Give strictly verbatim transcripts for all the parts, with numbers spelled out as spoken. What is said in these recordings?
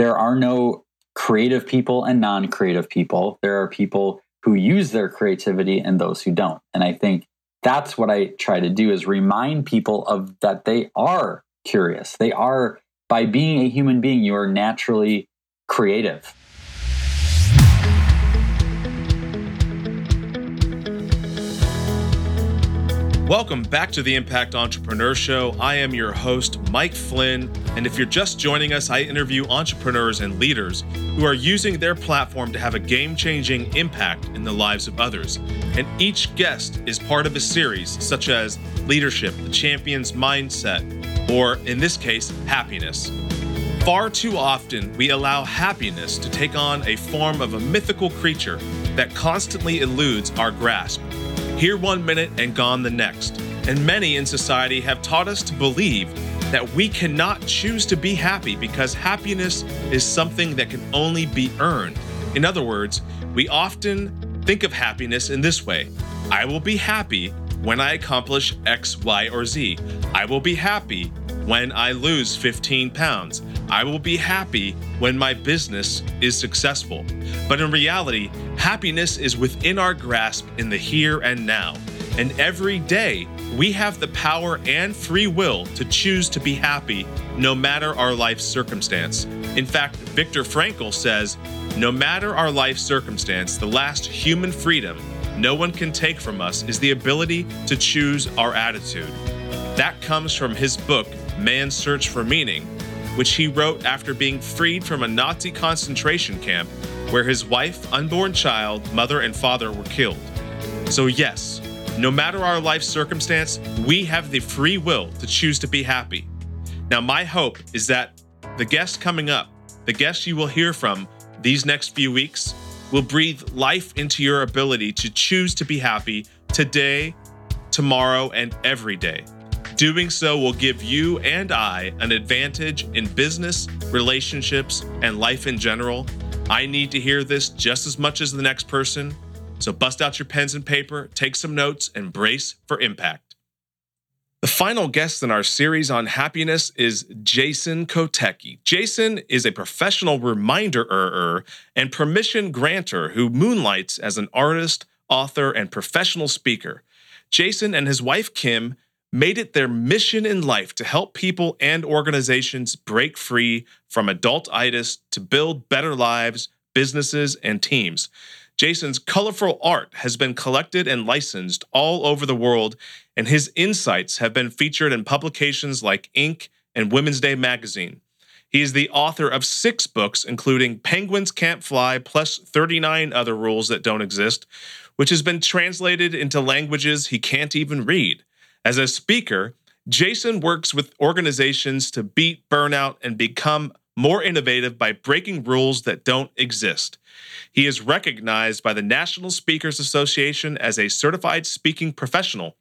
there are no creative people and non-creative people. There are people who use their creativity and those who don't. And I think that's what I try to do, is remind people of that they are curious. They are, by being a human being, you are naturally creative. Welcome back to the Impact Entrepreneur Show. I am your host, Mike Flynn. And if you're just joining us, I interview entrepreneurs and leaders who are using their platform to have a game-changing impact in the lives of others. And each guest is part of a series such as Leadership, the Champion's Mindset, or in this case, happiness. Far too often, we allow happiness to take on a form of a mythical creature that constantly eludes our grasp. Here one minute and gone the next. And many in society have taught us to believe that we cannot choose to be happy because happiness is something that can only be earned. In other words, we often think of happiness in this way. I will be happy when I accomplish X, Y, or Z. I will be happy when I lose fifteen pounds. I will be happy when my business is successful. But in reality, happiness is within our grasp in the here and now. And every day, we have the power and free will to choose to be happy, no matter our life circumstance. In fact, Viktor Frankl says, no matter our life circumstance, the last human freedom no one can take from us is the ability to choose our attitude. That comes from his book, Man's Search for Meaning, which he wrote after being freed from a Nazi concentration camp where his wife, unborn child, mother, and father were killed. So yes, no matter our life circumstance, we have the free will to choose to be happy. Now, my hope is that the guests coming up, the guests you will hear from these next few weeks, will breathe life into your ability to choose to be happy today, tomorrow, and every day. Doing so will give you and I an advantage in business, relationships, and life in general. I need to hear this just as much as the next person. So bust out your pens and paper, take some notes, and brace for impact. The final guest in our series on happiness is Jason Kotecki. Jason is a professional reminderer and permission granter who moonlights as an artist, author, and professional speaker. Jason and his wife, Kim, made it their mission in life to help people and organizations break free from adultitis to build better lives, businesses, and teams. Jason's colorful art has been collected and licensed all over the world, and his insights have been featured in publications like Inc and Women's Day magazine. He is the author of six books, including Penguins Can't Fly, plus thirty-nine other rules that don't exist, which has been translated into languages he can't even read. As a speaker, Jason works with organizations to beat burnout and become more innovative by breaking rules that don't exist. He is recognized by the National Speakers Association as a certified speaking professional.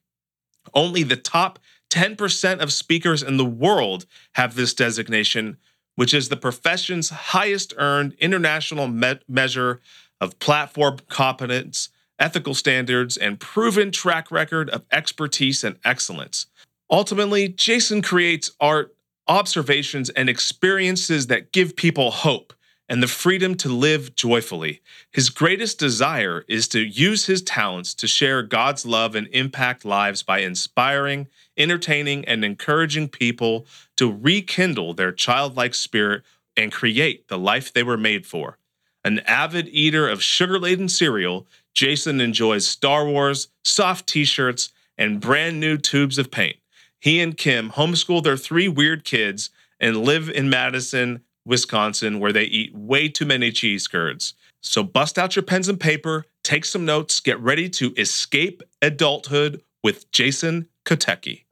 Only the top ten percent of speakers in the world have this designation, which is the profession's highest earned international me- measure of platform competence, ethical standards, and proven track record of expertise and excellence. Ultimately, Jason creates art, observations, and experiences that give people hope and the freedom to live joyfully. His greatest desire is to use his talents to share God's love and impact lives by inspiring, entertaining, and encouraging people to rekindle their childlike spirit and create the life they were made for. An avid eater of sugar-laden cereal, Jason enjoys Star Wars, soft t-shirts, and brand new tubes of paint. He and Kim homeschool their three weird kids and live in Madison, Wisconsin, where they eat way too many cheese curds. So bust out your pens and paper, take some notes, get ready to escape adulthood with Jason Kotecki.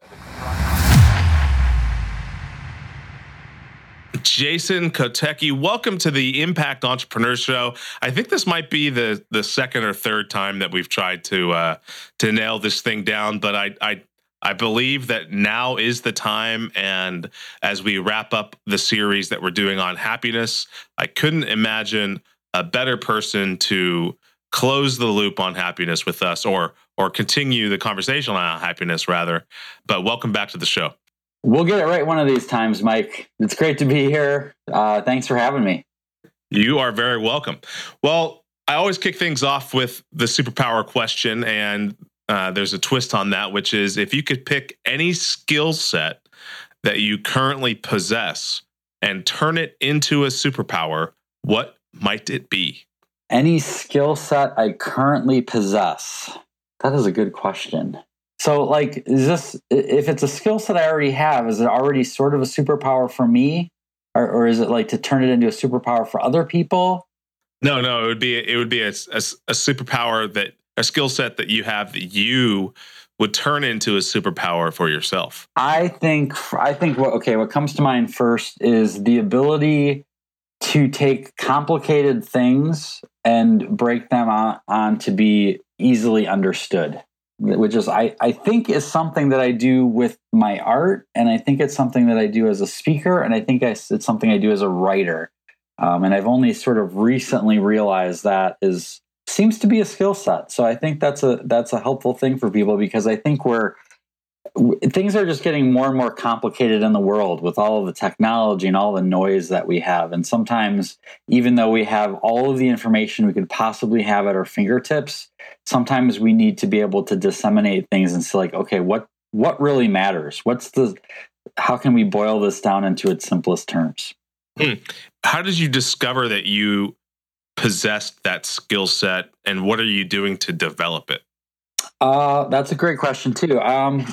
Jason Kotecki, welcome to the Impact Entrepreneur Show. I think this might be the the second or third time that we've tried to uh, to nail this thing down, but I, I I believe that now is the time. And as we wrap up the series that we're doing on happiness, I couldn't imagine a better person to close the loop on happiness with us, or or continue the conversation on happiness rather. But welcome back to the show. We'll get it right one of these times, Mike. It's great to be here. Uh, thanks for having me. You are very welcome. Well, I always kick things off with the superpower question, and uh, there's a twist on that, which is if you could pick any skill set that you currently possess and turn it into a superpower, what might it be? Any skill set I currently possess. That is a good question. So, like, is this, if it's a skill set I already have, is it already sort of a superpower for me, or, or is it like to turn it into a superpower for other people? No, no, it would be it would be a, a, a superpower that a skill set that you have that you would turn into a superpower for yourself. I think I think what okay, what comes to mind first is the ability to take complicated things and break them on, on to be easily understood. Which is, I, I think, is something that I do with my art, and I think it's something that I do as a speaker, and I think I, it's something I do as a writer. Um, and I've only sort of recently realized that is seems to be a skill set. So I think that's a that's a helpful thing for people, because I think we're things are just getting more and more complicated in the world with all of the technology and all the noise that we have. And sometimes, even though we have all of the information we could possibly have at our fingertips, sometimes we need to be able to disseminate things and say, like, okay, what, what really matters? What's the, how can we boil this down into its simplest terms? Hmm. How did you discover that you possessed that skill set, and what are you doing to develop it? Uh, that's a great question too. Um,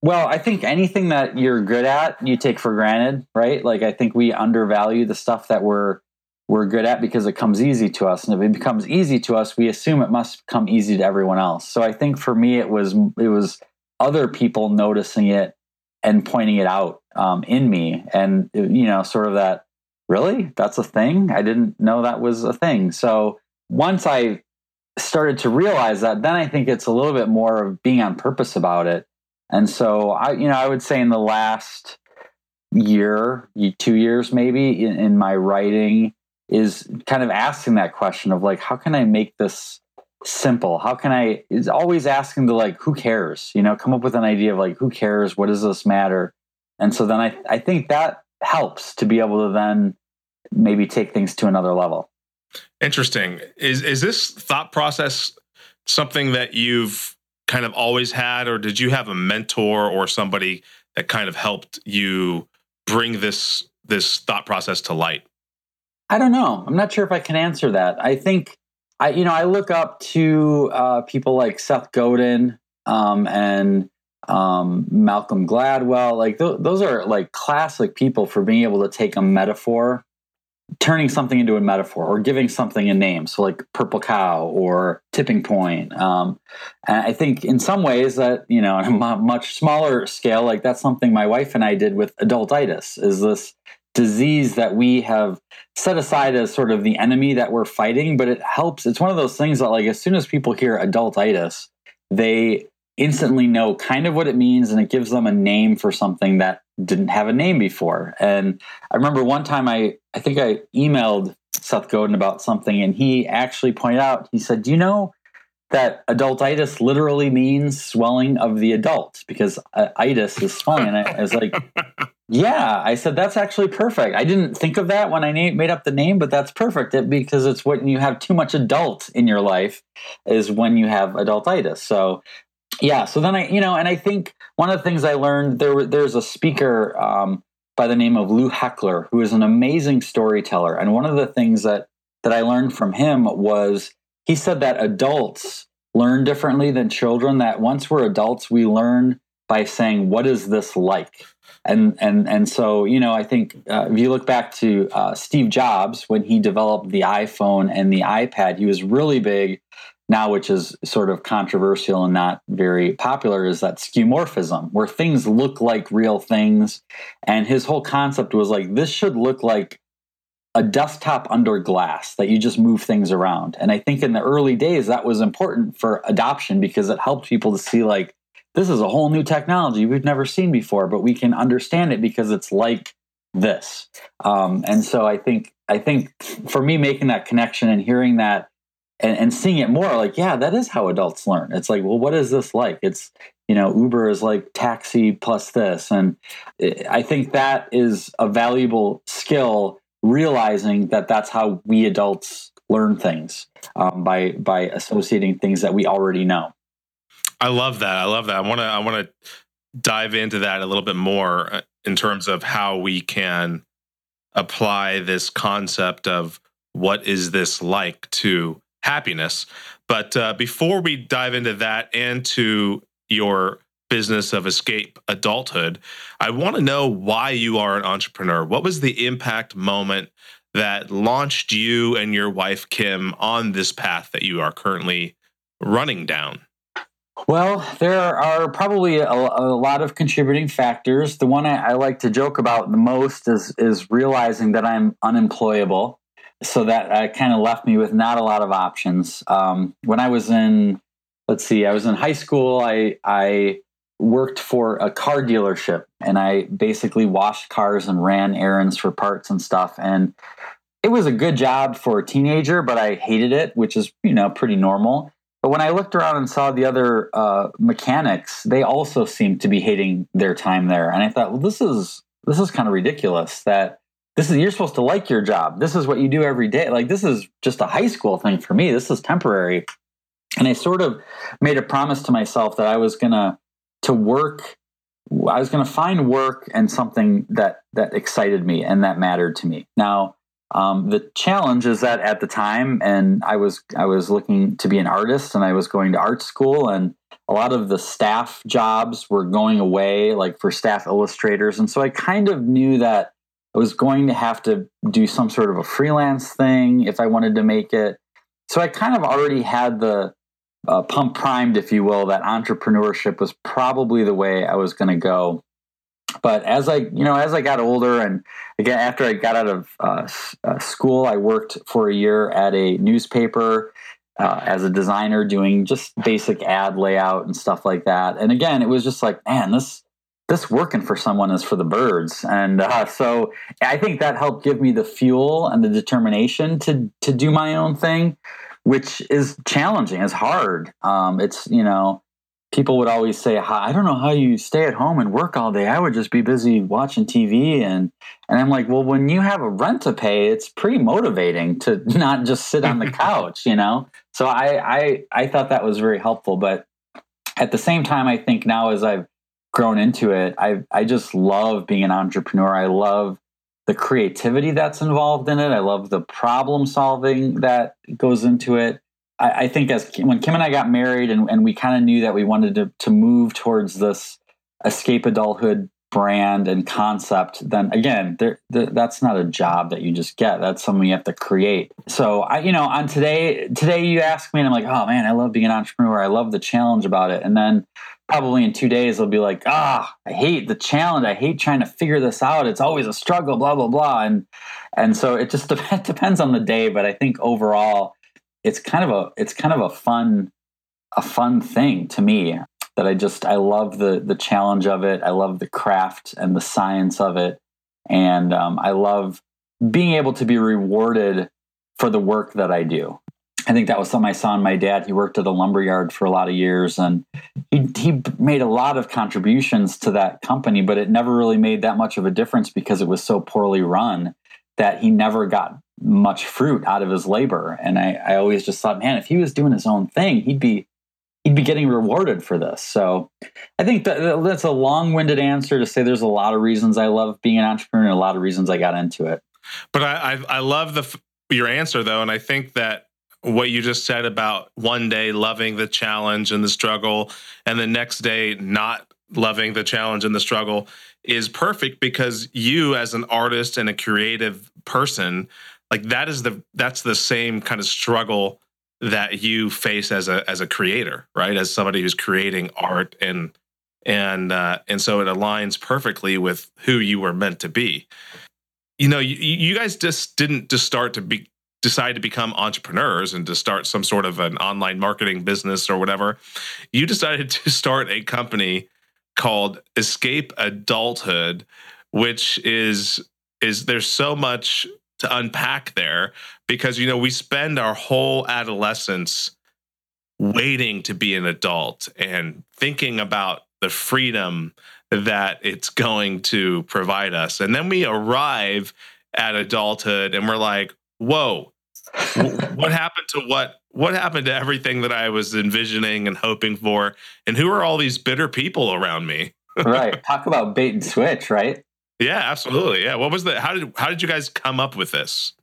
well, I think anything that you're good at, you take for granted, right? Like, I think we undervalue the stuff that we're, we're good at because it comes easy to us. And if it becomes easy to us, we assume it must come easy to everyone else. So I think for me, it was it was other people noticing it and pointing it out um, in me. And, you know, sort of that, really? That's a thing? I didn't know that was a thing. So once I started to realize that, then I think it's a little bit more of being on purpose about it. And so, I, you know, I would say in the last year, two years maybe, in, in my writing, is kind of asking that question of, like, how can I make this simple? How can I, is always asking the, like, who cares, you know, come up with an idea of, like, who cares? What does this matter? And so then I, I think that helps to be able to then maybe take things to another level. Interesting. Is, is this thought process something that you've kind of always had, or did you have a mentor or somebody that kind of helped you bring this, this thought process to light? I don't know. I'm not sure if I can answer that. I think I, you know, I look up to uh, people like Seth Godin um, and um, Malcolm Gladwell. Like th- those are like classic people for being able to take a metaphor, turning something into a metaphor, or giving something a name. So like Purple Cow or Tipping Point. Um, and I think in some ways that, you know, on a much smaller scale, like that's something my wife and I did with Adultitis, is this disease that we have set aside as sort of the enemy that we're fighting, but it helps. It's one of those things that, like, as soon as people hear adultitis, they instantly know kind of what it means, and it gives them a name for something that didn't have a name before. And I remember one time I, I think I emailed Seth Godin about something, and he actually pointed out, he said, do you know that adultitis literally means swelling of the adult, because uh, itis is swelling? And I, I was like, yeah, I said, that's actually perfect. I didn't think of that when I na- made up the name, but that's perfect it, because it's when you have too much adult in your life is when you have adultitis. So yeah, so then I, you know, and I think one of the things I learned, there, there's a speaker um, by the name of Lou Heckler, who is an amazing storyteller. And one of the things that, that I learned from him was he said that adults learn differently than children, that once we're adults, we learn by saying, what is this like? And and and so, you know, I think uh, if you look back to uh, Steve Jobs, when he developed the iPhone and the iPad, he was really big now, which is sort of controversial and not very popular, is that skeuomorphism, where things look like real things. And his whole concept was like, this should look like a desktop under glass that you just move things around. And I think in the early days, that was important for adoption, because it helped people to see, like, this is a whole new technology we've never seen before, but we can understand it because it's like this. Um, and so I think I think for me, making that connection and hearing that and, and seeing it more like, yeah, that is how adults learn. It's like, well, what is this like? It's, you know, Uber is like taxi plus this. And I think that is a valuable skill, realizing that that's how we adults learn things, um, by, by associating things that we already know. I love that. I love that. I want to, I want to dive into that a little bit more in terms of how we can apply this concept of what is this like to happiness. But uh, before we dive into that and to your business of Escape Adulthood, I want to know why you are an entrepreneur. What was the impact moment that launched you and your wife, Kim, on this path that you are currently running down? Well, there are probably a, a lot of contributing factors. The one I, I like to joke about the most is, is realizing that I'm unemployable. So that uh, kind of left me with not a lot of options. Um, when I was in, let's see, I was in high school, I, I worked for a car dealership, and I basically washed cars and ran errands for parts and stuff. And it was a good job for a teenager, but I hated it, which is, you know, pretty normal. But when I looked around and saw the other uh, mechanics, they also seemed to be hating their time there. And I thought, well, this is this is kind of ridiculous that this is you're supposed to like your job. This is what you do every day. Like, this is just a high school thing for me. This is temporary. And I sort of made a promise to myself that I was going to to work. I was going to find work and something that that excited me and that mattered to me. Now, Um, the challenge is that at the time, and I was I was looking to be an artist, and I was going to art school, and a lot of the staff jobs were going away, like for staff illustrators. And so I kind of knew that I was going to have to do some sort of a freelance thing if I wanted to make it. So I kind of already had the uh, pump primed, if you will, that entrepreneurship was probably the way I was going to go. But as I, you know, as I got older, and again, after I got out of uh, uh, school, I worked for a year at a newspaper uh, as a designer, doing just basic ad layout and stuff like that. And again, it was just like, man, this this working for someone is for the birds. And uh, so I think that helped give me the fuel and the determination to to do my own thing, which is challenging. It's hard. Um, it's, you know. People would always say, I don't know how you stay at home and work all day. I would just be busy watching T V. And, and I'm like, well, when you have a rent to pay, it's pretty motivating to not just sit on the couch, you know? So I, I, I thought that was very helpful. But at the same time, I think now as I've grown into it, I, I just love being an entrepreneur. I love the creativity that's involved in it. I love the problem solving that goes into it. I think as Kim, when Kim and I got married, and, and we kind of knew that we wanted to, to move towards this Escape Adulthood brand and concept, then again, there, there, that's not a job that you just get. That's something you have to create. So, I, you know, on today, today you ask me and I'm like, oh man, I love being an entrepreneur. I love the challenge about it. And then probably in two days, I'll be like, ah, I hate the challenge. I hate trying to figure this out. It's always a struggle, blah, blah, blah. And, and so it just it depends on the day. But I think overall, It's kind of a it's kind of a fun a fun thing to me that I just I love the the challenge of it. I love the craft and the science of it, and um, I love being able to be rewarded for the work that I do. I think that was something I saw in my dad. He worked at a lumberyard for a lot of years, and he he made a lot of contributions to that company, but it never really made that much of a difference because it was so poorly run that he never got much fruit out of his labor. And I, I always just thought, man, if he was doing his own thing, he'd be, he'd be getting rewarded for this. So I think that, that's a long-winded answer to say there's a lot of reasons I love being an entrepreneur and a lot of reasons I got into it. But I, I, I love the your answer though. And I think that what you just said about one day loving the challenge and the struggle and the next day not loving the challenge and the struggle is perfect, because you as an artist and a creative person, like that is the that's the same kind of struggle that you face as a as a creator, right? As somebody who's creating art, and and uh, and so it aligns perfectly with who you were meant to be. You know, you, you guys just didn't just start to be decide to become entrepreneurs and to start some sort of an online marketing business or whatever. You decided to start a company called Escape Adulthood, which is is there's so much to unpack there, because, you know, we spend our whole adolescence waiting to be an adult and thinking about the freedom that it's going to provide us. And then we arrive at adulthood and we're like, whoa, what happened to what, what happened to everything that I was envisioning and hoping for? And who are all these bitter people around me? Right. Talk about bait and switch, right? Yeah, absolutely. Yeah. What was the, how did, how did you guys come up with this?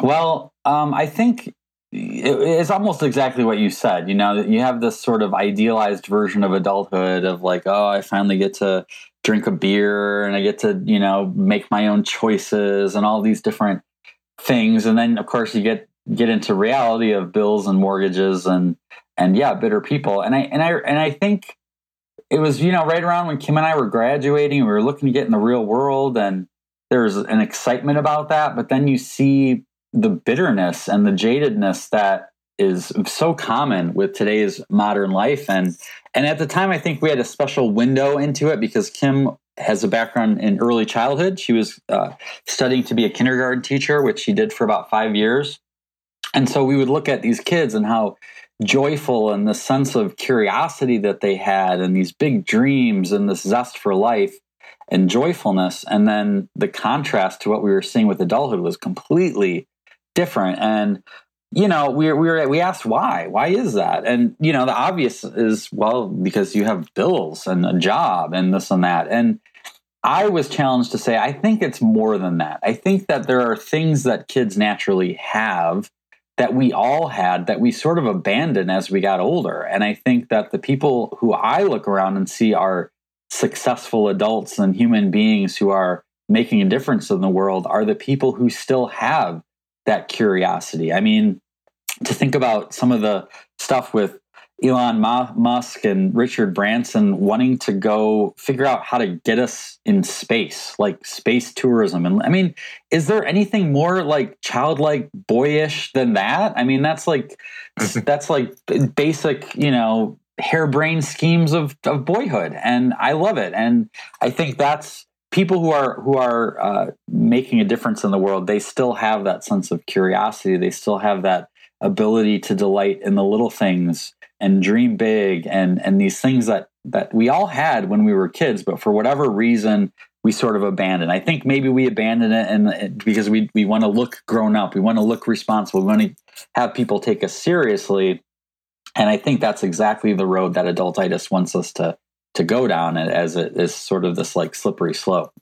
Well, um, I think it's almost exactly what you said. You know, you have this sort of idealized version of adulthood of like, oh, I finally get to drink a beer and I get to, you know, make my own choices and all these different things. And then, of course, you get get into reality of bills and mortgages and and yeah, bitter people. And I and I and I think it was, you know, right around when Kim and I were graduating, we were looking to get in the real world, and there's an excitement about that. But then you see the bitterness and the jadedness that is so common with today's modern life. And, and at the time, I think we had a special window into it because Kim has a background in early childhood. She was uh, studying to be a kindergarten teacher, which she did for about five years. And so we would look at these kids and how joyful and the sense of curiosity that they had and these big dreams and this zest for life and joyfulness. And then the contrast to what we were seeing with adulthood was completely different. And, you know, we we were, we asked why, why is that? And, you know, the obvious is, well, because you have bills and a job and this and that. And I was challenged to say, I think it's more than that. I think that there are things that kids naturally have that we all had that we sort of abandoned as we got older. And I think that the people who I look around and see are successful adults and human beings who are making a difference in the world are the people who still have that curiosity. I mean, to think about some of the stuff with Elon Musk and Richard Branson wanting to go figure out how to get us in space, like space tourism. And I mean, is there anything more like childlike, boyish than that? I mean, that's like that's like basic, you know, harebrained schemes of, of boyhood. And I love it. And I think that's people who are who are uh, making a difference in the world. They still have that sense of curiosity. They still have that ability to delight in the little things and dream big and and these things that that we all had when we were kids, but for whatever reason we sort of abandoned. I think maybe we abandoned it and because we we want to look grown up, we want to look responsible, we want to have people take us seriously, and I think that's exactly the road that adultitis wants us to. to go down it as it is sort of this like slippery slope.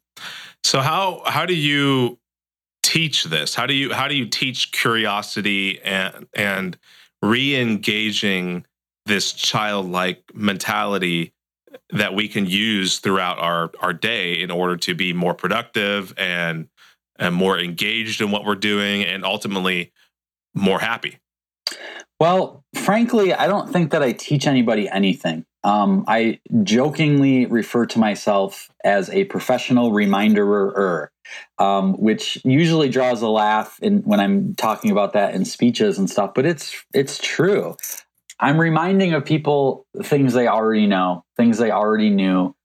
So how, how do you teach this? How do you, how do you teach curiosity and, and re-engaging this childlike mentality that we can use throughout our, our day in order to be more productive and, and more engaged in what we're doing and ultimately more happy? Well, frankly, I don't think that I teach anybody anything. Um, I jokingly refer to myself as a professional reminderer, um, which usually draws a laugh in, when I'm talking about that in speeches and stuff, but it's it's true. I'm reminding of people things they already know, things they already knew.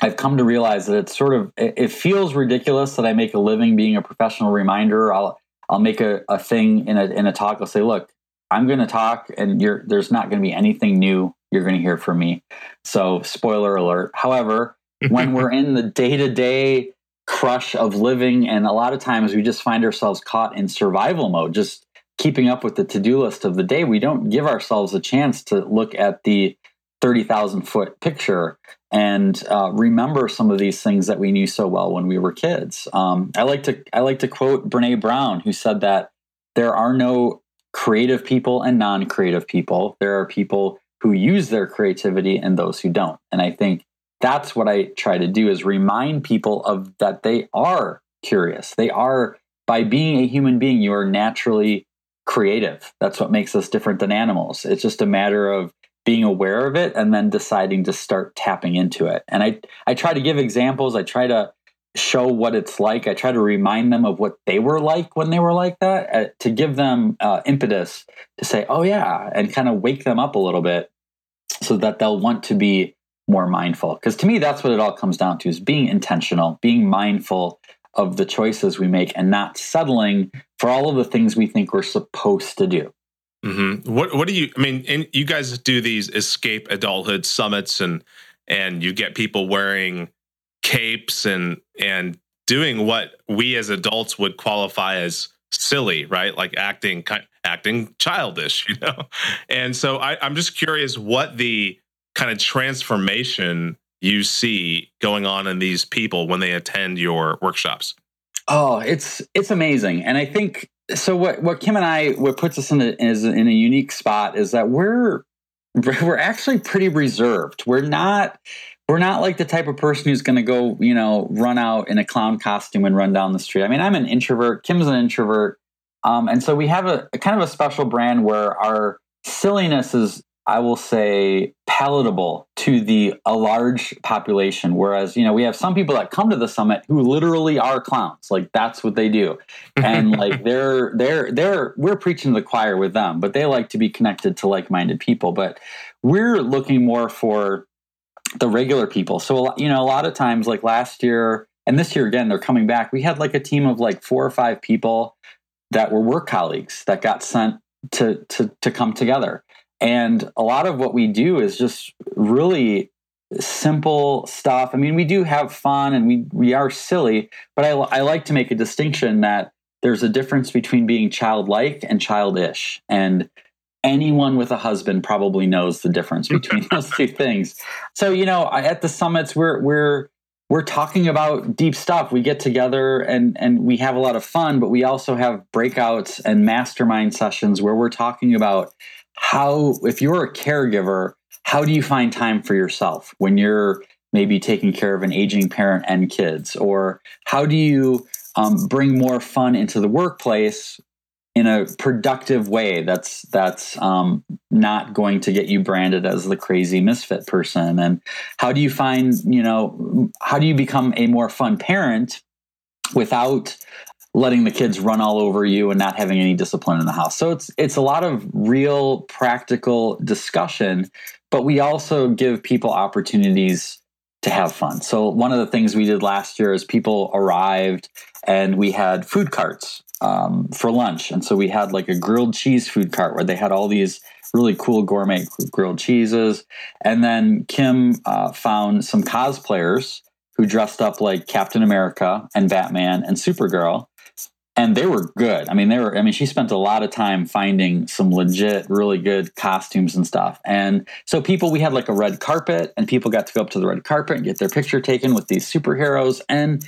I've come to realize that it's sort of, it, it feels ridiculous that I make a living being a professional reminderer. I'll I'll make a, a thing in a in a talk. I'll say, look, I'm going to talk and you're, there's not going to be anything new you're going to hear from me. So spoiler alert. However, when we're in the day-to-day crush of living, and a lot of times we just find ourselves caught in survival mode, just keeping up with the to-do list of the day, we don't give ourselves a chance to look at the thirty thousand foot picture and uh, remember some of these things that we knew so well when we were kids. Um, I like to I like to quote Brené Brown, who said that there are no creative people and non-creative people. There are people who use their creativity and those who don't. And I think that's what I try to do is remind people of that they are curious. They are, by being a human being, you are naturally creative. That's what makes us different than animals. It's just a matter of being aware of it and then deciding to start tapping into it. And I, I try to give examples. I try to show what it's like. I try to remind them of what they were like when they were like that, uh, to give them uh, impetus to say, oh yeah, and kind of wake them up a little bit so that they'll want to be more mindful. Because to me, that's what it all comes down to is being intentional, being mindful of the choices we make and not settling for all of the things we think we're supposed to do. Mm-hmm. What What do you, I mean, and you guys do these Escape Adulthood Summits and and you get people wearing capes and and doing what we as adults would qualify as silly, right? Like acting acting childish, you know? And so I, I'm just curious what the kind of transformation you see going on in these people when they attend your workshops. Oh, it's it's amazing. And I think, so what, what Kim and I, what puts us in a, is in a unique spot is that we're we're actually pretty reserved. We're not we're not like the type of person who's going to go, you know, run out in a clown costume and run down the street. I mean, I'm an introvert. Kim's an introvert. Um, and so we have a, a kind of a special brand where our silliness is, I will say, palatable to the a large population. Whereas, you know, we have some people that come to the summit who literally are clowns. Like that's what they do. And like they're they're they're we're preaching to the choir with them, but they like to be connected to like-minded people. But we're looking more for the regular people. So, you know, a lot of times, like last year and this year again, they're coming back. We had like a team of like four or five people that were work colleagues that got sent to to to come together. And a lot of what we do is just really simple stuff. I mean, we do have fun and we we are silly, but I, I like to make a distinction that there's a difference between being childlike and childish. And anyone with a husband probably knows the difference between those two things. So, you know, at the summits, we're we're we're talking about deep stuff. We get together and and we have a lot of fun, but we also have breakouts and mastermind sessions where we're talking about how, if you're a caregiver, how do you find time for yourself when you're maybe taking care of an aging parent and kids? Or how do you um, bring more fun into the workplace in a productive way that's that's um, not going to get you branded as the crazy misfit person? And how do you find, you know, how do you become a more fun parent without letting the kids run all over you and not having any discipline in the house? So it's it's a lot of real practical discussion, but we also give people opportunities to have fun. So one of the things we did last year is people arrived and we had food carts um, for lunch. And so we had like a grilled cheese food cart where they had all these really cool gourmet grilled cheeses. And then Kim uh, found some cosplayers who dressed up like Captain America and Batman and Supergirl. And they were good. I mean, they were. I mean, she spent a lot of time finding some legit, really good costumes and stuff. And so people, we had like a red carpet, and people got to go up to the red carpet and get their picture taken with these superheroes. And,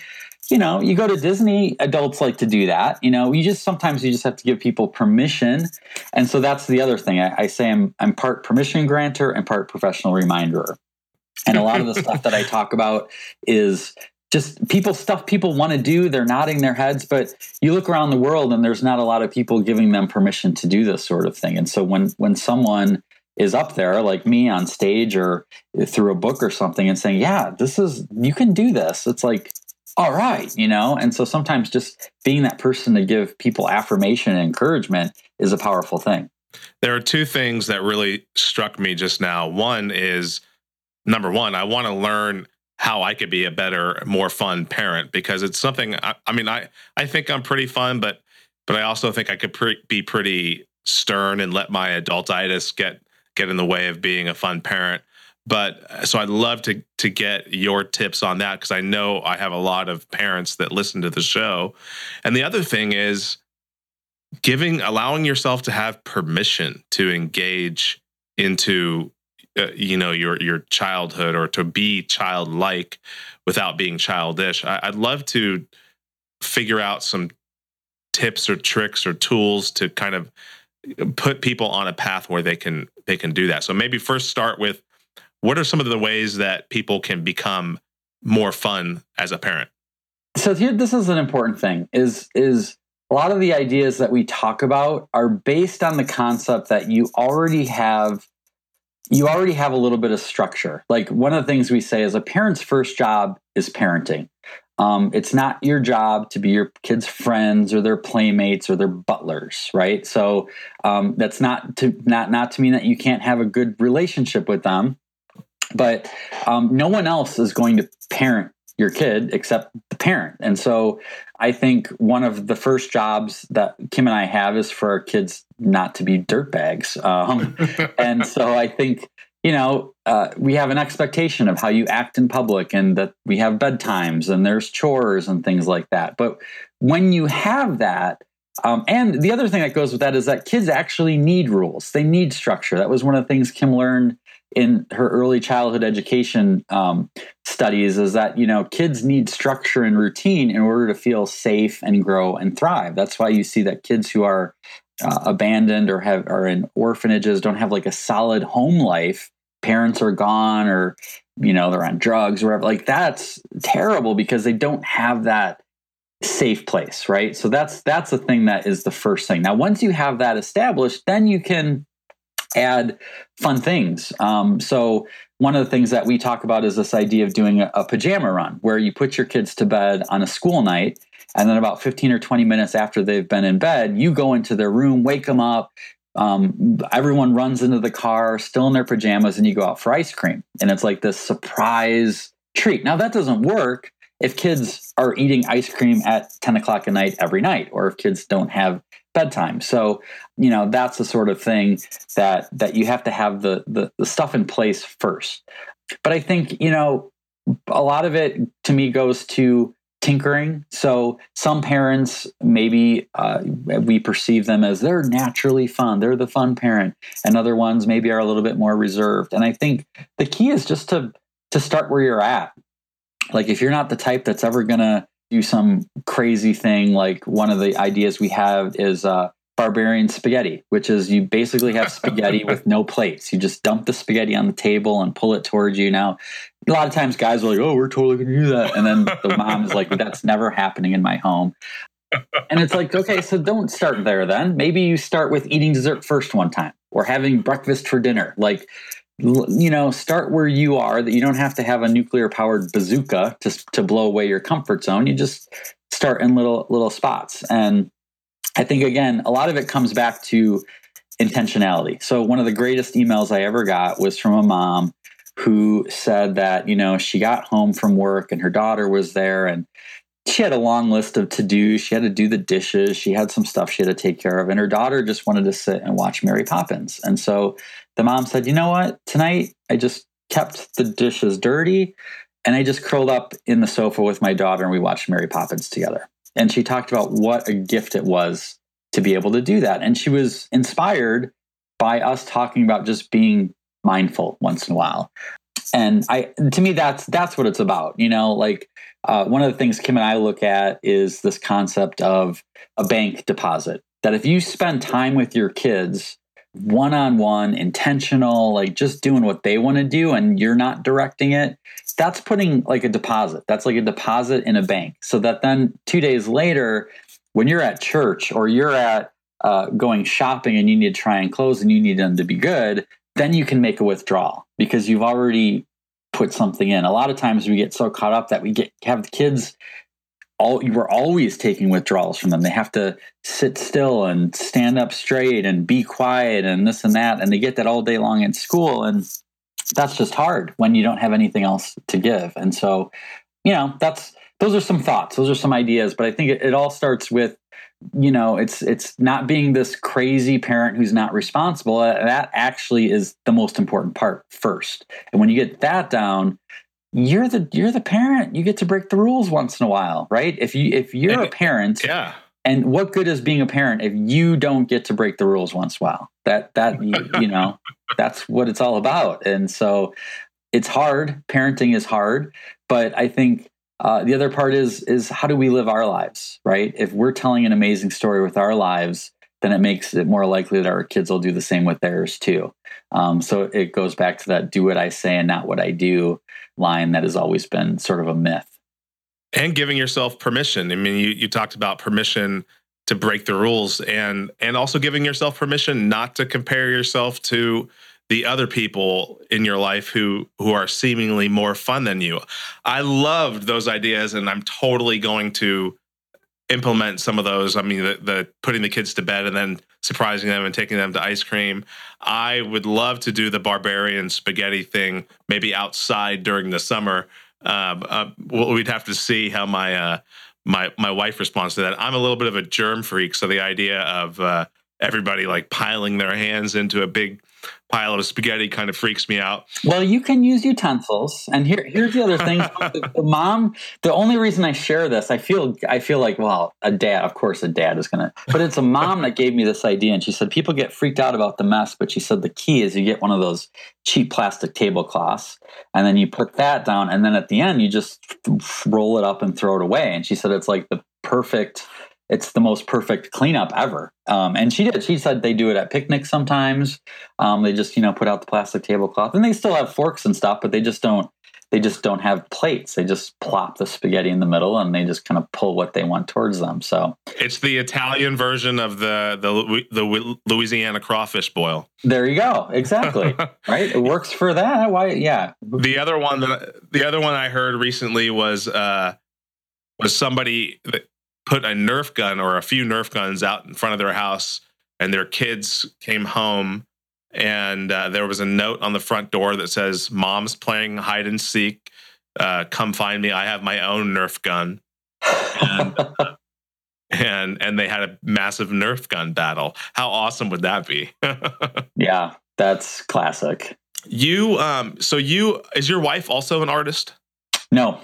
you know, you go to Disney, adults like to do that. You know, you just sometimes you just have to give people permission. And so that's the other thing. I, I say I'm I'm part permission grantor and part professional reminder. And a lot of the stuff that I talk about is just people stuff people want to do. They're nodding their heads, but you look around the world and there's not a lot of people giving them permission to do this sort of thing. And so when when someone is up there like me on stage or through a book or something and saying, yeah, this is, you can do this, it's like, all right, you know? And so sometimes just being that person to give people affirmation and encouragement is a powerful thing. There are two things that really struck me just now. One is, number one, I want to learn how I could be a better, more fun parent, because it's something, I, I mean, I, I think I'm pretty fun, but but I also think I could pre- be pretty stern and let my adultitis get get in the way of being a fun parent. But so I'd love to to get your tips on that, because I know I have a lot of parents that listen to the show. And the other thing is giving, allowing yourself to have permission to engage into Uh, you know, your your childhood, or to be childlike without being childish. I, I'd love to figure out some tips or tricks or tools to kind of put people on a path where they can they can do that. So maybe first start with, what are some of the ways that people can become more fun as a parent? So here, this is an important thing, is is a lot of the ideas that we talk about are based on the concept that you already have You already have a little bit of structure. Like one of the things we say is a parent's first job is parenting. Um, it's not your job to be your kids' friends or their playmates or their butlers, right? So um, that's not to not not to mean that you can't have a good relationship with them, but um, no one else is going to parent your kid except the parent. And so I think one of the first jobs that Kim and I have is for our kids not to be dirtbags. Um, and so I think, you know, uh, we have an expectation of how you act in public, and that we have bedtimes and there's chores and things like that. But when you have that, Um, and the other thing that goes with that is that kids actually need rules. They need structure. That was one of the things Kim learned in her early childhood education um, studies, is that, you know, kids need structure and routine in order to feel safe and grow and thrive. That's why you see that kids who are uh, abandoned or have are in orphanages don't have like a solid home life. Parents are gone, or, you know, they're on drugs or whatever. Like, that's terrible because they don't have that safe place, right? So that's that's the thing that is the first thing. Now, once you have that established, then you can add fun things. Um, so one of the things that we talk about is this idea of doing a, a pajama run, where you put your kids to bed on a school night, and then about fifteen or twenty minutes after they've been in bed, you go into their room, wake them up. Um, everyone runs into the car, still in their pajamas, and you go out for ice cream. And it's like this surprise treat. Now, that doesn't work if kids are eating ice cream at ten o'clock at night every night, or if kids don't have bedtime. So, you know, that's the sort of thing that that you have to have the, the the stuff in place first. But I think, you know, a lot of it to me goes to tinkering. So some parents, maybe uh, we perceive them as they're naturally fun. They're the fun parent. And other ones maybe are a little bit more reserved. And I think the key is just to to start where you're at. Like, if you're not the type that's ever going to do some crazy thing, like one of the ideas we have is uh, barbarian spaghetti, which is you basically have spaghetti with no plates. You just dump the spaghetti on the table and pull it towards you. Now, a lot of times guys are like, oh, we're totally going to do that. And then the mom is like, that's never happening in my home. And it's like, okay, so don't start there then. Maybe you start with eating dessert first one time, or having breakfast for dinner. Like, you know, start where you are, that you don't have to have a nuclear powered bazooka to to blow away your comfort zone. You just start in little, little spots. And I think, again, a lot of it comes back to intentionality. So one of the greatest emails I ever got was from a mom who said that, you know, she got home from work and her daughter was there, and she had a long list of to-do. She had to do the dishes. She had some stuff she had to take care of. And her daughter just wanted to sit and watch Mary Poppins. And so the mom said, you know what? Tonight, I just kept the dishes dirty, and I just curled up in the sofa with my daughter, and we watched Mary Poppins together. And she talked about what a gift it was to be able to do that. And she was inspired by us talking about just being mindful once in a while. And I, to me, that's that's what it's about. You know, like uh, one of the things Kim and I look at is this concept of a bank deposit, that if you spend time with your kids one-on-one, intentional, like just doing what they want to do and you're not directing it, that's putting like a deposit. That's like a deposit in a bank, so that then two days later, when you're at church or you're at uh, going shopping and you need to try and clothes and you need them to be good, then you can make a withdrawal because you've already put something in. A lot of times we get so caught up that we get have the kids, all we're always taking withdrawals from them. They have to sit still and stand up straight and be quiet and this and that. And they get that all day long in school. And that's just hard when you don't have anything else to give. And so, you know, that's those are some thoughts. Those are some ideas. But I think it, it all starts with, you know, it's it's not being this crazy parent who's not responsible. That actually is the most important part first. And when you get that down, you're the you're the parent. You get to break the rules once in a while, right? If you if you're a parent, yeah. And what good is being a parent if you don't get to break the rules once in a while? That that you, you know, that's what it's all about. And so it's hard. Parenting is hard, but I think Uh, the other part is is how do we live our lives, right? If we're telling an amazing story with our lives, then it makes it more likely that our kids will do the same with theirs too. Um, so it goes back to that do what I say and not what I do line that has always been sort of a myth. And giving yourself permission. I mean, you, you talked about permission to break the rules, and and also giving yourself permission not to compare yourself to the other people in your life who who are seemingly more fun than you. I loved those ideas, and I'm totally going to implement some of those. I mean, the, the putting the kids to bed and then surprising them and taking them to ice cream. I would love to do the barbarian spaghetti thing, maybe outside during the summer, Um, uh, well, we'd have to see how my uh, my my wife responds to that. I'm a little bit of a germ freak, so the idea of uh, everybody like piling their hands into a big pile of spaghetti kind of freaks me out. Well, you can use utensils, and here here's the other thing. the, the mom. The only reason I share this, I feel I feel like, well, a dad. Of course, a dad is gonna. But it's a mom that gave me this idea, and she said people get freaked out about the mess, but she said the key is you get one of those cheap plastic tablecloths, and then you put that down, and then at the end you just roll it up and throw it away. And she said it's like the perfect. It's the most perfect cleanup ever. Um, and she did. She said they do it at picnics sometimes. Um, they just, you know, put out the plastic tablecloth, and they still have forks and stuff, but they just don't. They just don't have plates. They just plop the spaghetti in the middle, and they just kind of pull what they want towards them. So it's the Italian version of the the the Louisiana crawfish boil. There you go. Exactly. Right. It works for that. Why? Yeah. The other one that the other one I heard recently was uh, was somebody that put a Nerf gun or a few Nerf guns out in front of their house, and their kids came home, and uh, there was a note on the front door that says, "Mom's playing hide and seek. Uh, come find me. I have my own Nerf gun." And, uh, and and they had a massive Nerf gun battle. How awesome would that be? Yeah, that's classic. You um. So you is your wife also an artist? No.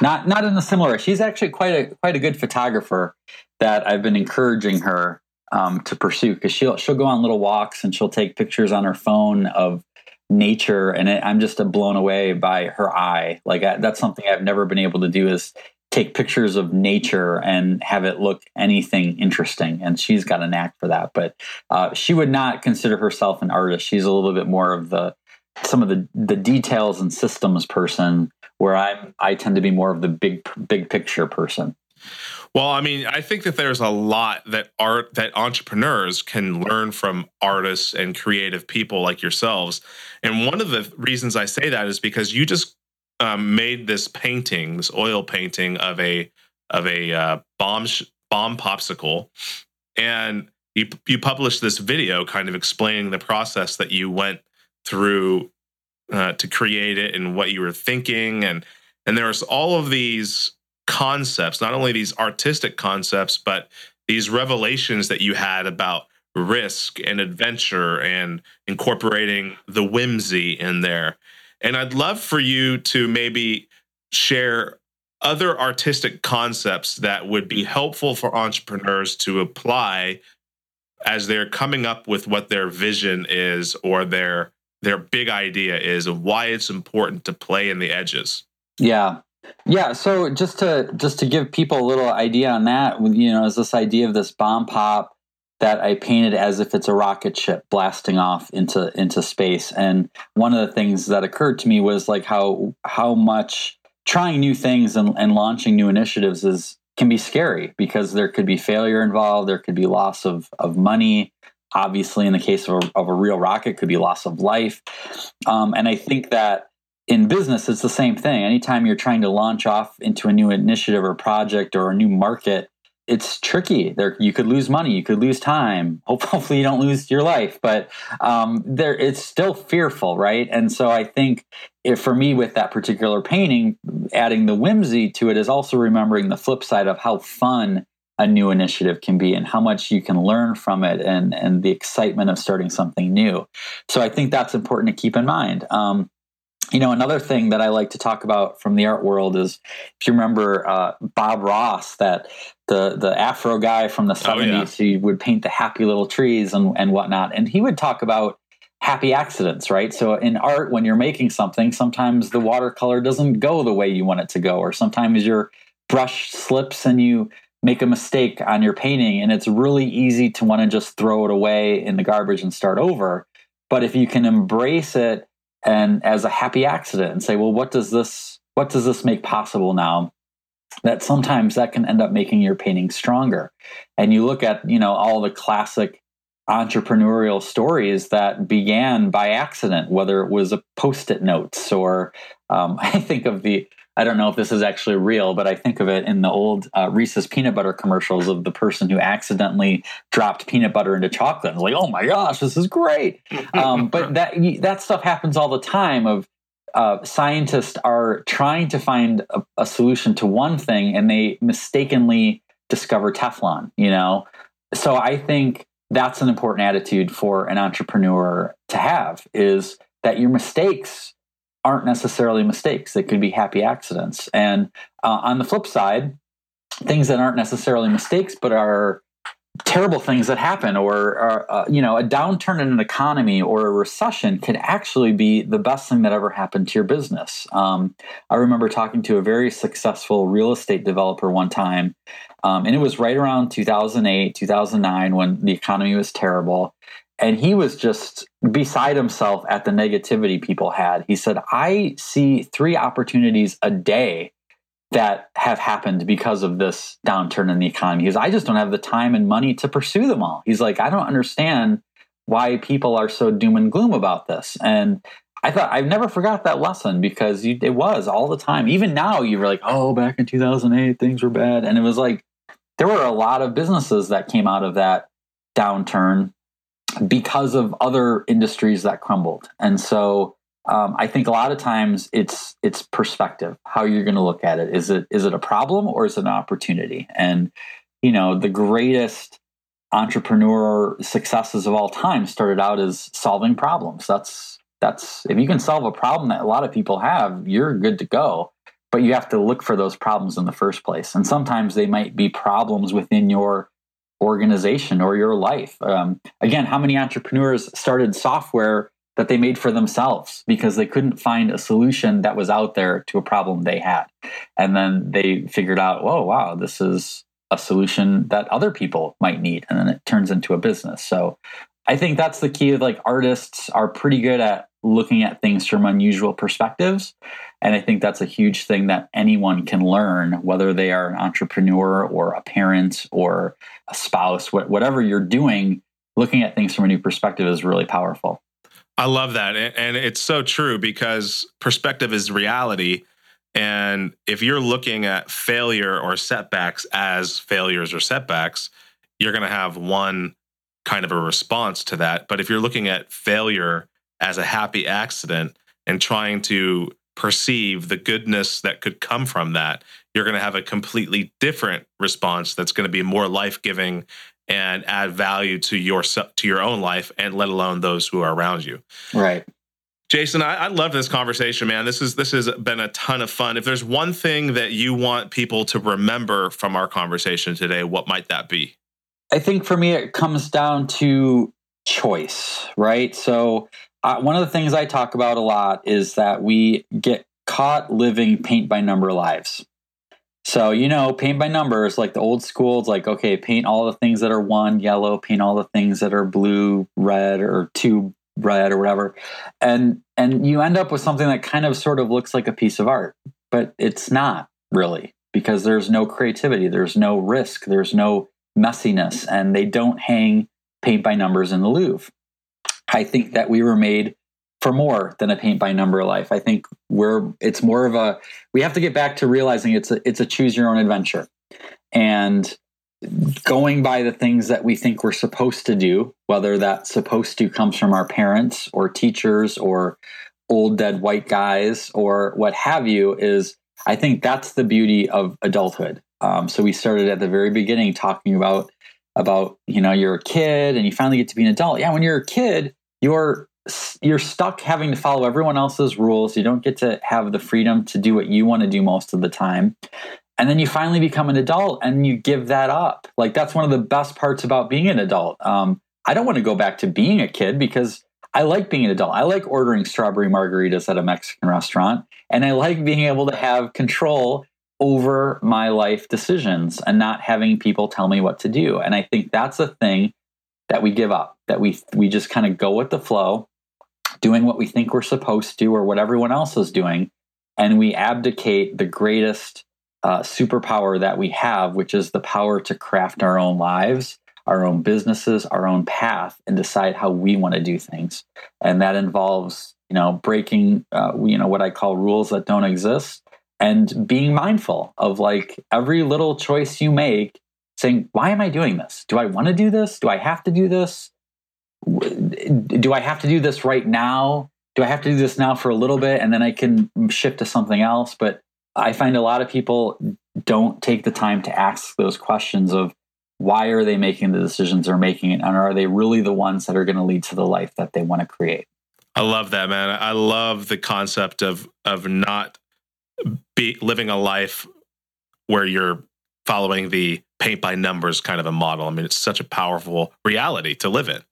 Not not in a similar way. She's actually quite a quite a good photographer that I've been encouraging her um, to pursue, because she'll she'll go on little walks and she'll take pictures on her phone of nature, and it, I'm just blown away by her eye. Like I, that's something I've never been able to do, is take pictures of nature and have it look anything interesting. And she's got a knack for that. But uh, she would not consider herself an artist. She's a little bit more of the some of the the details and systems person, where I'm, I tend to be more of the big, big picture person. Well, I mean, I think that there's a lot that art, that entrepreneurs can learn from artists and creative people like yourselves. And one of the reasons I say that is because you just um, made this painting, this oil painting of a of a uh, bomb sh- bomb popsicle, and you you published this video kind of explaining the process that you went through Uh, to create it, and what you were thinking, and and there's all of these concepts, not only these artistic concepts, but these revelations that you had about risk and adventure, and incorporating the whimsy in there. And I'd love for you to maybe share other artistic concepts that would be helpful for entrepreneurs to apply as they're coming up with what their vision is, or their their big idea is, of why it's important to play in the edges. Yeah. Yeah. So just to, just to give people a little idea on that, you know, is this idea of this bomb pop that I painted as if it's a rocket ship blasting off into, into space. And one of the things that occurred to me was like how, how much trying new things and, and launching new initiatives is, can be scary, because there could be failure involved. There could be loss of, of money. Obviously, in the case of a, of a real rocket, could be loss of life. Um, and I think that in business, it's the same thing. Anytime you're trying to launch off into a new initiative or project or a new market, it's tricky. There, you could lose money, you could lose time. Hopefully, you don't lose your life, but um, there, it's still fearful, right? And so I think if, for me, with that particular painting, adding the whimsy to it is also remembering the flip side of how fun a new initiative can be, and how much you can learn from it, and, and the excitement of starting something new. So I think that's important to keep in mind. Um, you know, another thing that I like to talk about from the art world is, if you remember uh, Bob Ross, that the the Afro guy from the seventies, oh, yeah. He would paint the happy little trees and, and whatnot. And he would talk about happy accidents, right? So in art, when you're making something, sometimes the watercolor doesn't go the way you want it to go, or sometimes your brush slips and you make a mistake on your painting, and it's really easy to want to just throw it away in the garbage and start over. But if you can embrace it and as a happy accident and say, well, what does this, what does this make possible now? That sometimes that can end up making your painting stronger. And you look at, you know, all the classic entrepreneurial stories that began by accident, whether it was a Post-it notes or um, I think of the, I don't know if this is actually real, but I think of it in the old uh, Reese's peanut butter commercials of the person who accidentally dropped peanut butter into chocolate. Like, oh my gosh, this is great. Um, but that that stuff happens all the time, of uh, scientists are trying to find a, a solution to one thing, and they mistakenly discover Teflon, you know? So I think that's an important attitude for an entrepreneur to have, is that your mistakes aren't necessarily mistakes. They could be happy accidents. And uh, on the flip side, things that aren't necessarily mistakes, but are terrible things that happen, or, or uh, you know, a downturn in an economy or a recession could actually be the best thing that ever happened to your business. Um, I remember talking to a very successful real estate developer one time, um, and it was right around two thousand eight, two thousand nine, when the economy was terrible. And he was just beside himself at the negativity people had. He said, I see three opportunities a day that have happened because of this downturn in the economy. He's, I just don't have the time and money to pursue them all. He's like, I don't understand why people are so doom and gloom about this. And I thought, I've never forgot that lesson, because you, it was all the time. Even now, you were like, oh, back in two thousand eight, things were bad. And it was like, there were a lot of businesses that came out of that downturn because of other industries that crumbled. And so Um, I think a lot of times it's it's perspective, how you're going to look at it. Is it is it a problem, or is it an opportunity? And, you know, the greatest entrepreneur successes of all time started out as solving problems. That's that's if you can solve a problem that a lot of people have, you're good to go. But you have to look for those problems in the first place. And sometimes they might be problems within your organization or your life. Um, again, how many entrepreneurs started software that they made for themselves because they couldn't find a solution that was out there to a problem they had? And then they figured out, whoa, wow, this is a solution that other people might need. And then it turns into a business. So I think that's the key. Like, artists are pretty good at looking at things from unusual perspectives. And I think that's a huge thing that anyone can learn, whether they are an entrepreneur or a parent or a spouse, whatever you're doing, looking at things from a new perspective is really powerful. I love that. And it's so true, because perspective is reality. And if you're looking at failure or setbacks as failures or setbacks, you're going to have one kind of a response to that. But if you're looking at failure as a happy accident and trying to perceive the goodness that could come from that, you're going to have a completely different response that's going to be more life-giving and add value to your to your own life, and let alone those who are around you. Right, Jason, I, I love this conversation, man. This is this has been a ton of fun. If there's one thing that you want people to remember from our conversation today, what might that be? I think for me, it comes down to choice, right? So uh, one of the things I talk about a lot is that we get caught living paint by number lives. So, you know, paint by numbers, like the old school, it's like, okay, paint all the things that are one yellow, paint all the things that are blue, red, or two red, or whatever. And and you end up with something that kind of sort of looks like a piece of art, but it's not really, because there's no creativity, there's no risk, there's no messiness, and they don't hang paint by numbers in the Louvre. I think that we were made for more than a paint by number life. I think we're it's more of a we have to get back to realizing it's a it's a choose your own adventure, and going by the things that we think we're supposed to do, whether that supposed to comes from our parents or teachers or old dead white guys or what have you, is I think that's the beauty of adulthood. Um, so we started at the very beginning talking about about you know you're a kid and you finally get to be an adult. Yeah, when you're a kid, you're You're stuck having to follow everyone else's rules. You don't get to have the freedom to do what you want to do most of the time. And then you finally become an adult and you give that up. Like, that's one of the best parts about being an adult. Um, I don't want to go back to being a kid, because I like being an adult. I like ordering strawberry margaritas at a Mexican restaurant. And I like being able to have control over my life decisions and not having people tell me what to do. And I think that's a thing that we give up, that we we just kind of go with the flow, doing what we think we're supposed to or what everyone else is doing, and we abdicate the greatest uh, superpower that we have, which is the power to craft our own lives, our own businesses, our own path, and decide how we want to do things. And that involves, you know, breaking, uh, you know, what I call rules that don't exist, and being mindful of, like, every little choice you make, saying, why am I doing this? Do I want to do this? Do I have to do this? Do I have to do this right now? do I have to do this now for a little bit and then I can shift to something else? But I find a lot of people don't take the time to ask those questions of why are they making the decisions they're making, and are they really the ones that are going to lead to the life that they want to create? I love that, man. I love the concept of of not be living a life where you're following the paint by numbers kind of a model. I mean, it's such a powerful reality to live in.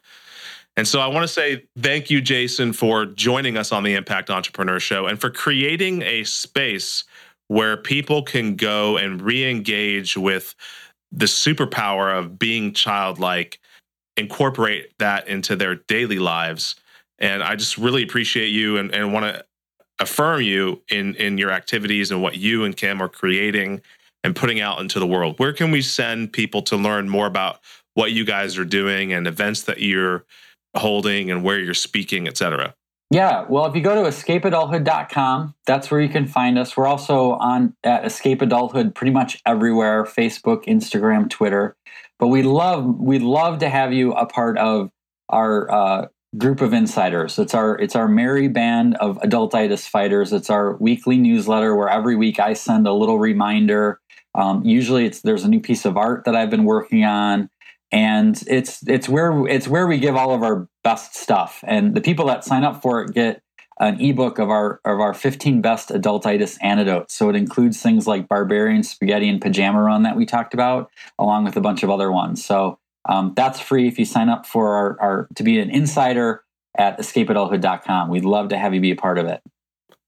And so I want to say thank you, Jason, for joining us on the Impact Entrepreneur Show and for creating a space where people can go and re-engage with the superpower of being childlike, incorporate that into their daily lives. And I just really appreciate you and, and want to affirm you in, in your activities and what you and Kim are creating and putting out into the world. Where can we send people to learn more about what you guys are doing and events that you're holding and where you're speaking, et cetera? Yeah, well, if you go to escape adulthood dot com, that's where you can find us. We're also on at Escape Adulthood pretty much everywhere, Facebook, Instagram, Twitter. But we love, we'd love to have you a part of our uh, group of insiders. It's our it's our merry band of adultitis fighters. It's our weekly newsletter where every week I send a little reminder. Um, usually it's there's a new piece of art that I've been working on. And it's it's where it's where we give all of our best stuff, and the people that sign up for it get an ebook of our of our fifteen best adultitis antidotes. So it includes things like barbarian spaghetti and pajama run that we talked about, along with a bunch of other ones. So um, that's free if you sign up for our, our to be an insider at escape adulthood dot com. We'd love to have you be a part of it.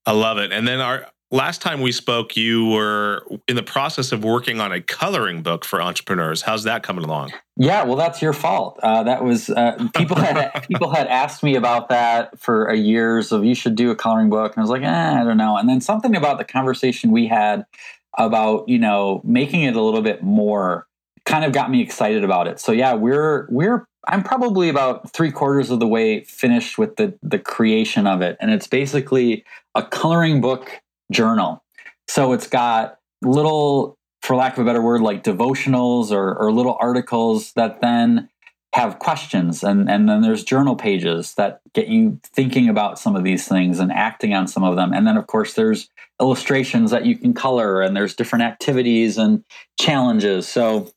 I love it. And then our last time we spoke, you were in the process of working on a coloring book for entrepreneurs. How's that coming along? Yeah, well, that's your fault. Uh, that was uh, people had people had asked me about that for a year, so you should do a coloring book, and I was like, eh, I don't know. And then something about the conversation we had about, you know, making it a little bit more kind of got me excited about it. So yeah, we're we're I'm probably about three quarters of the way finished with the the creation of it, and it's basically a coloring book journal. So it's got little, for lack of a better word, like devotionals or, or little articles that then have questions. And, and then there's journal pages that get you thinking about some of these things and acting on some of them. And then, of course, there's illustrations that you can color, and there's different activities and challenges. So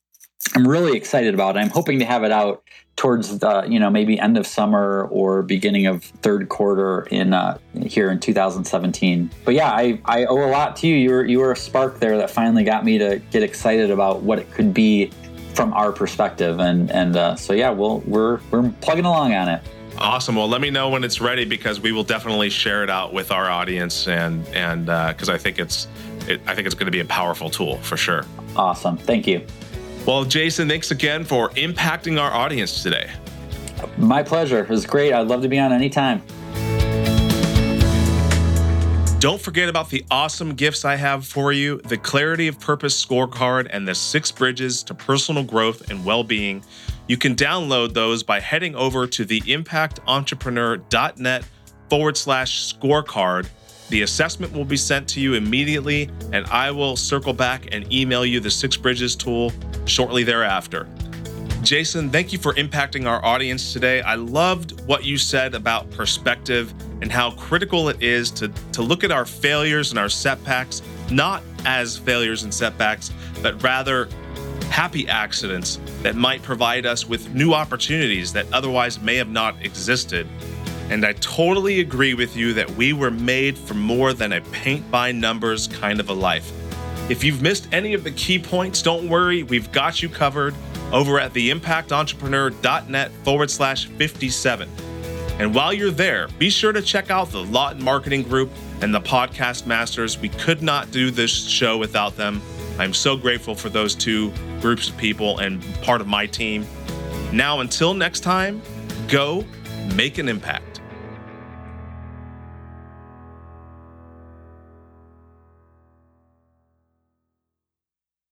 I'm really excited about it. I'm hoping to have it out towards the, you know, maybe end of summer or beginning of third quarter in uh, here in two thousand seventeen. But yeah, I, I owe a lot to you. You were, you were a spark there that finally got me to get excited about what it could be from our perspective. And and uh, so yeah, we'll, we're we're plugging along on it. Awesome. Well, let me know when it's ready, because we will definitely share it out with our audience, and and because uh, I think it's it, I think it's going to be a powerful tool for sure. Awesome. Thank you. Well, Jason, thanks again for impacting our audience today. My pleasure. It was great. I'd love to be on anytime. Don't forget about the awesome gifts I have for you, the Clarity of Purpose Scorecard and the Six Bridges to Personal Growth and Well-Being. You can download those by heading over to theimpactentrepreneur.net forward slash scorecard. The assessment will be sent to you immediately, and I will circle back and email you the Six Bridges tool shortly thereafter. Jason, thank you for impacting our audience today. I loved what you said about perspective and how critical it is to, to look at our failures and our setbacks, not as failures and setbacks, but rather happy accidents that might provide us with new opportunities that otherwise may have not existed. And I totally agree with you that we were made for more than a paint by numbers kind of a life. If you've missed any of the key points, don't worry, we've got you covered over at theimpactentrepreneur.net forward slash 57. And while you're there, be sure to check out the Lawton Marketing Group and the Podcast Masters. We could not do this show without them. I'm so grateful for those two groups of people and part of my team. Now, until next time, go make an impact.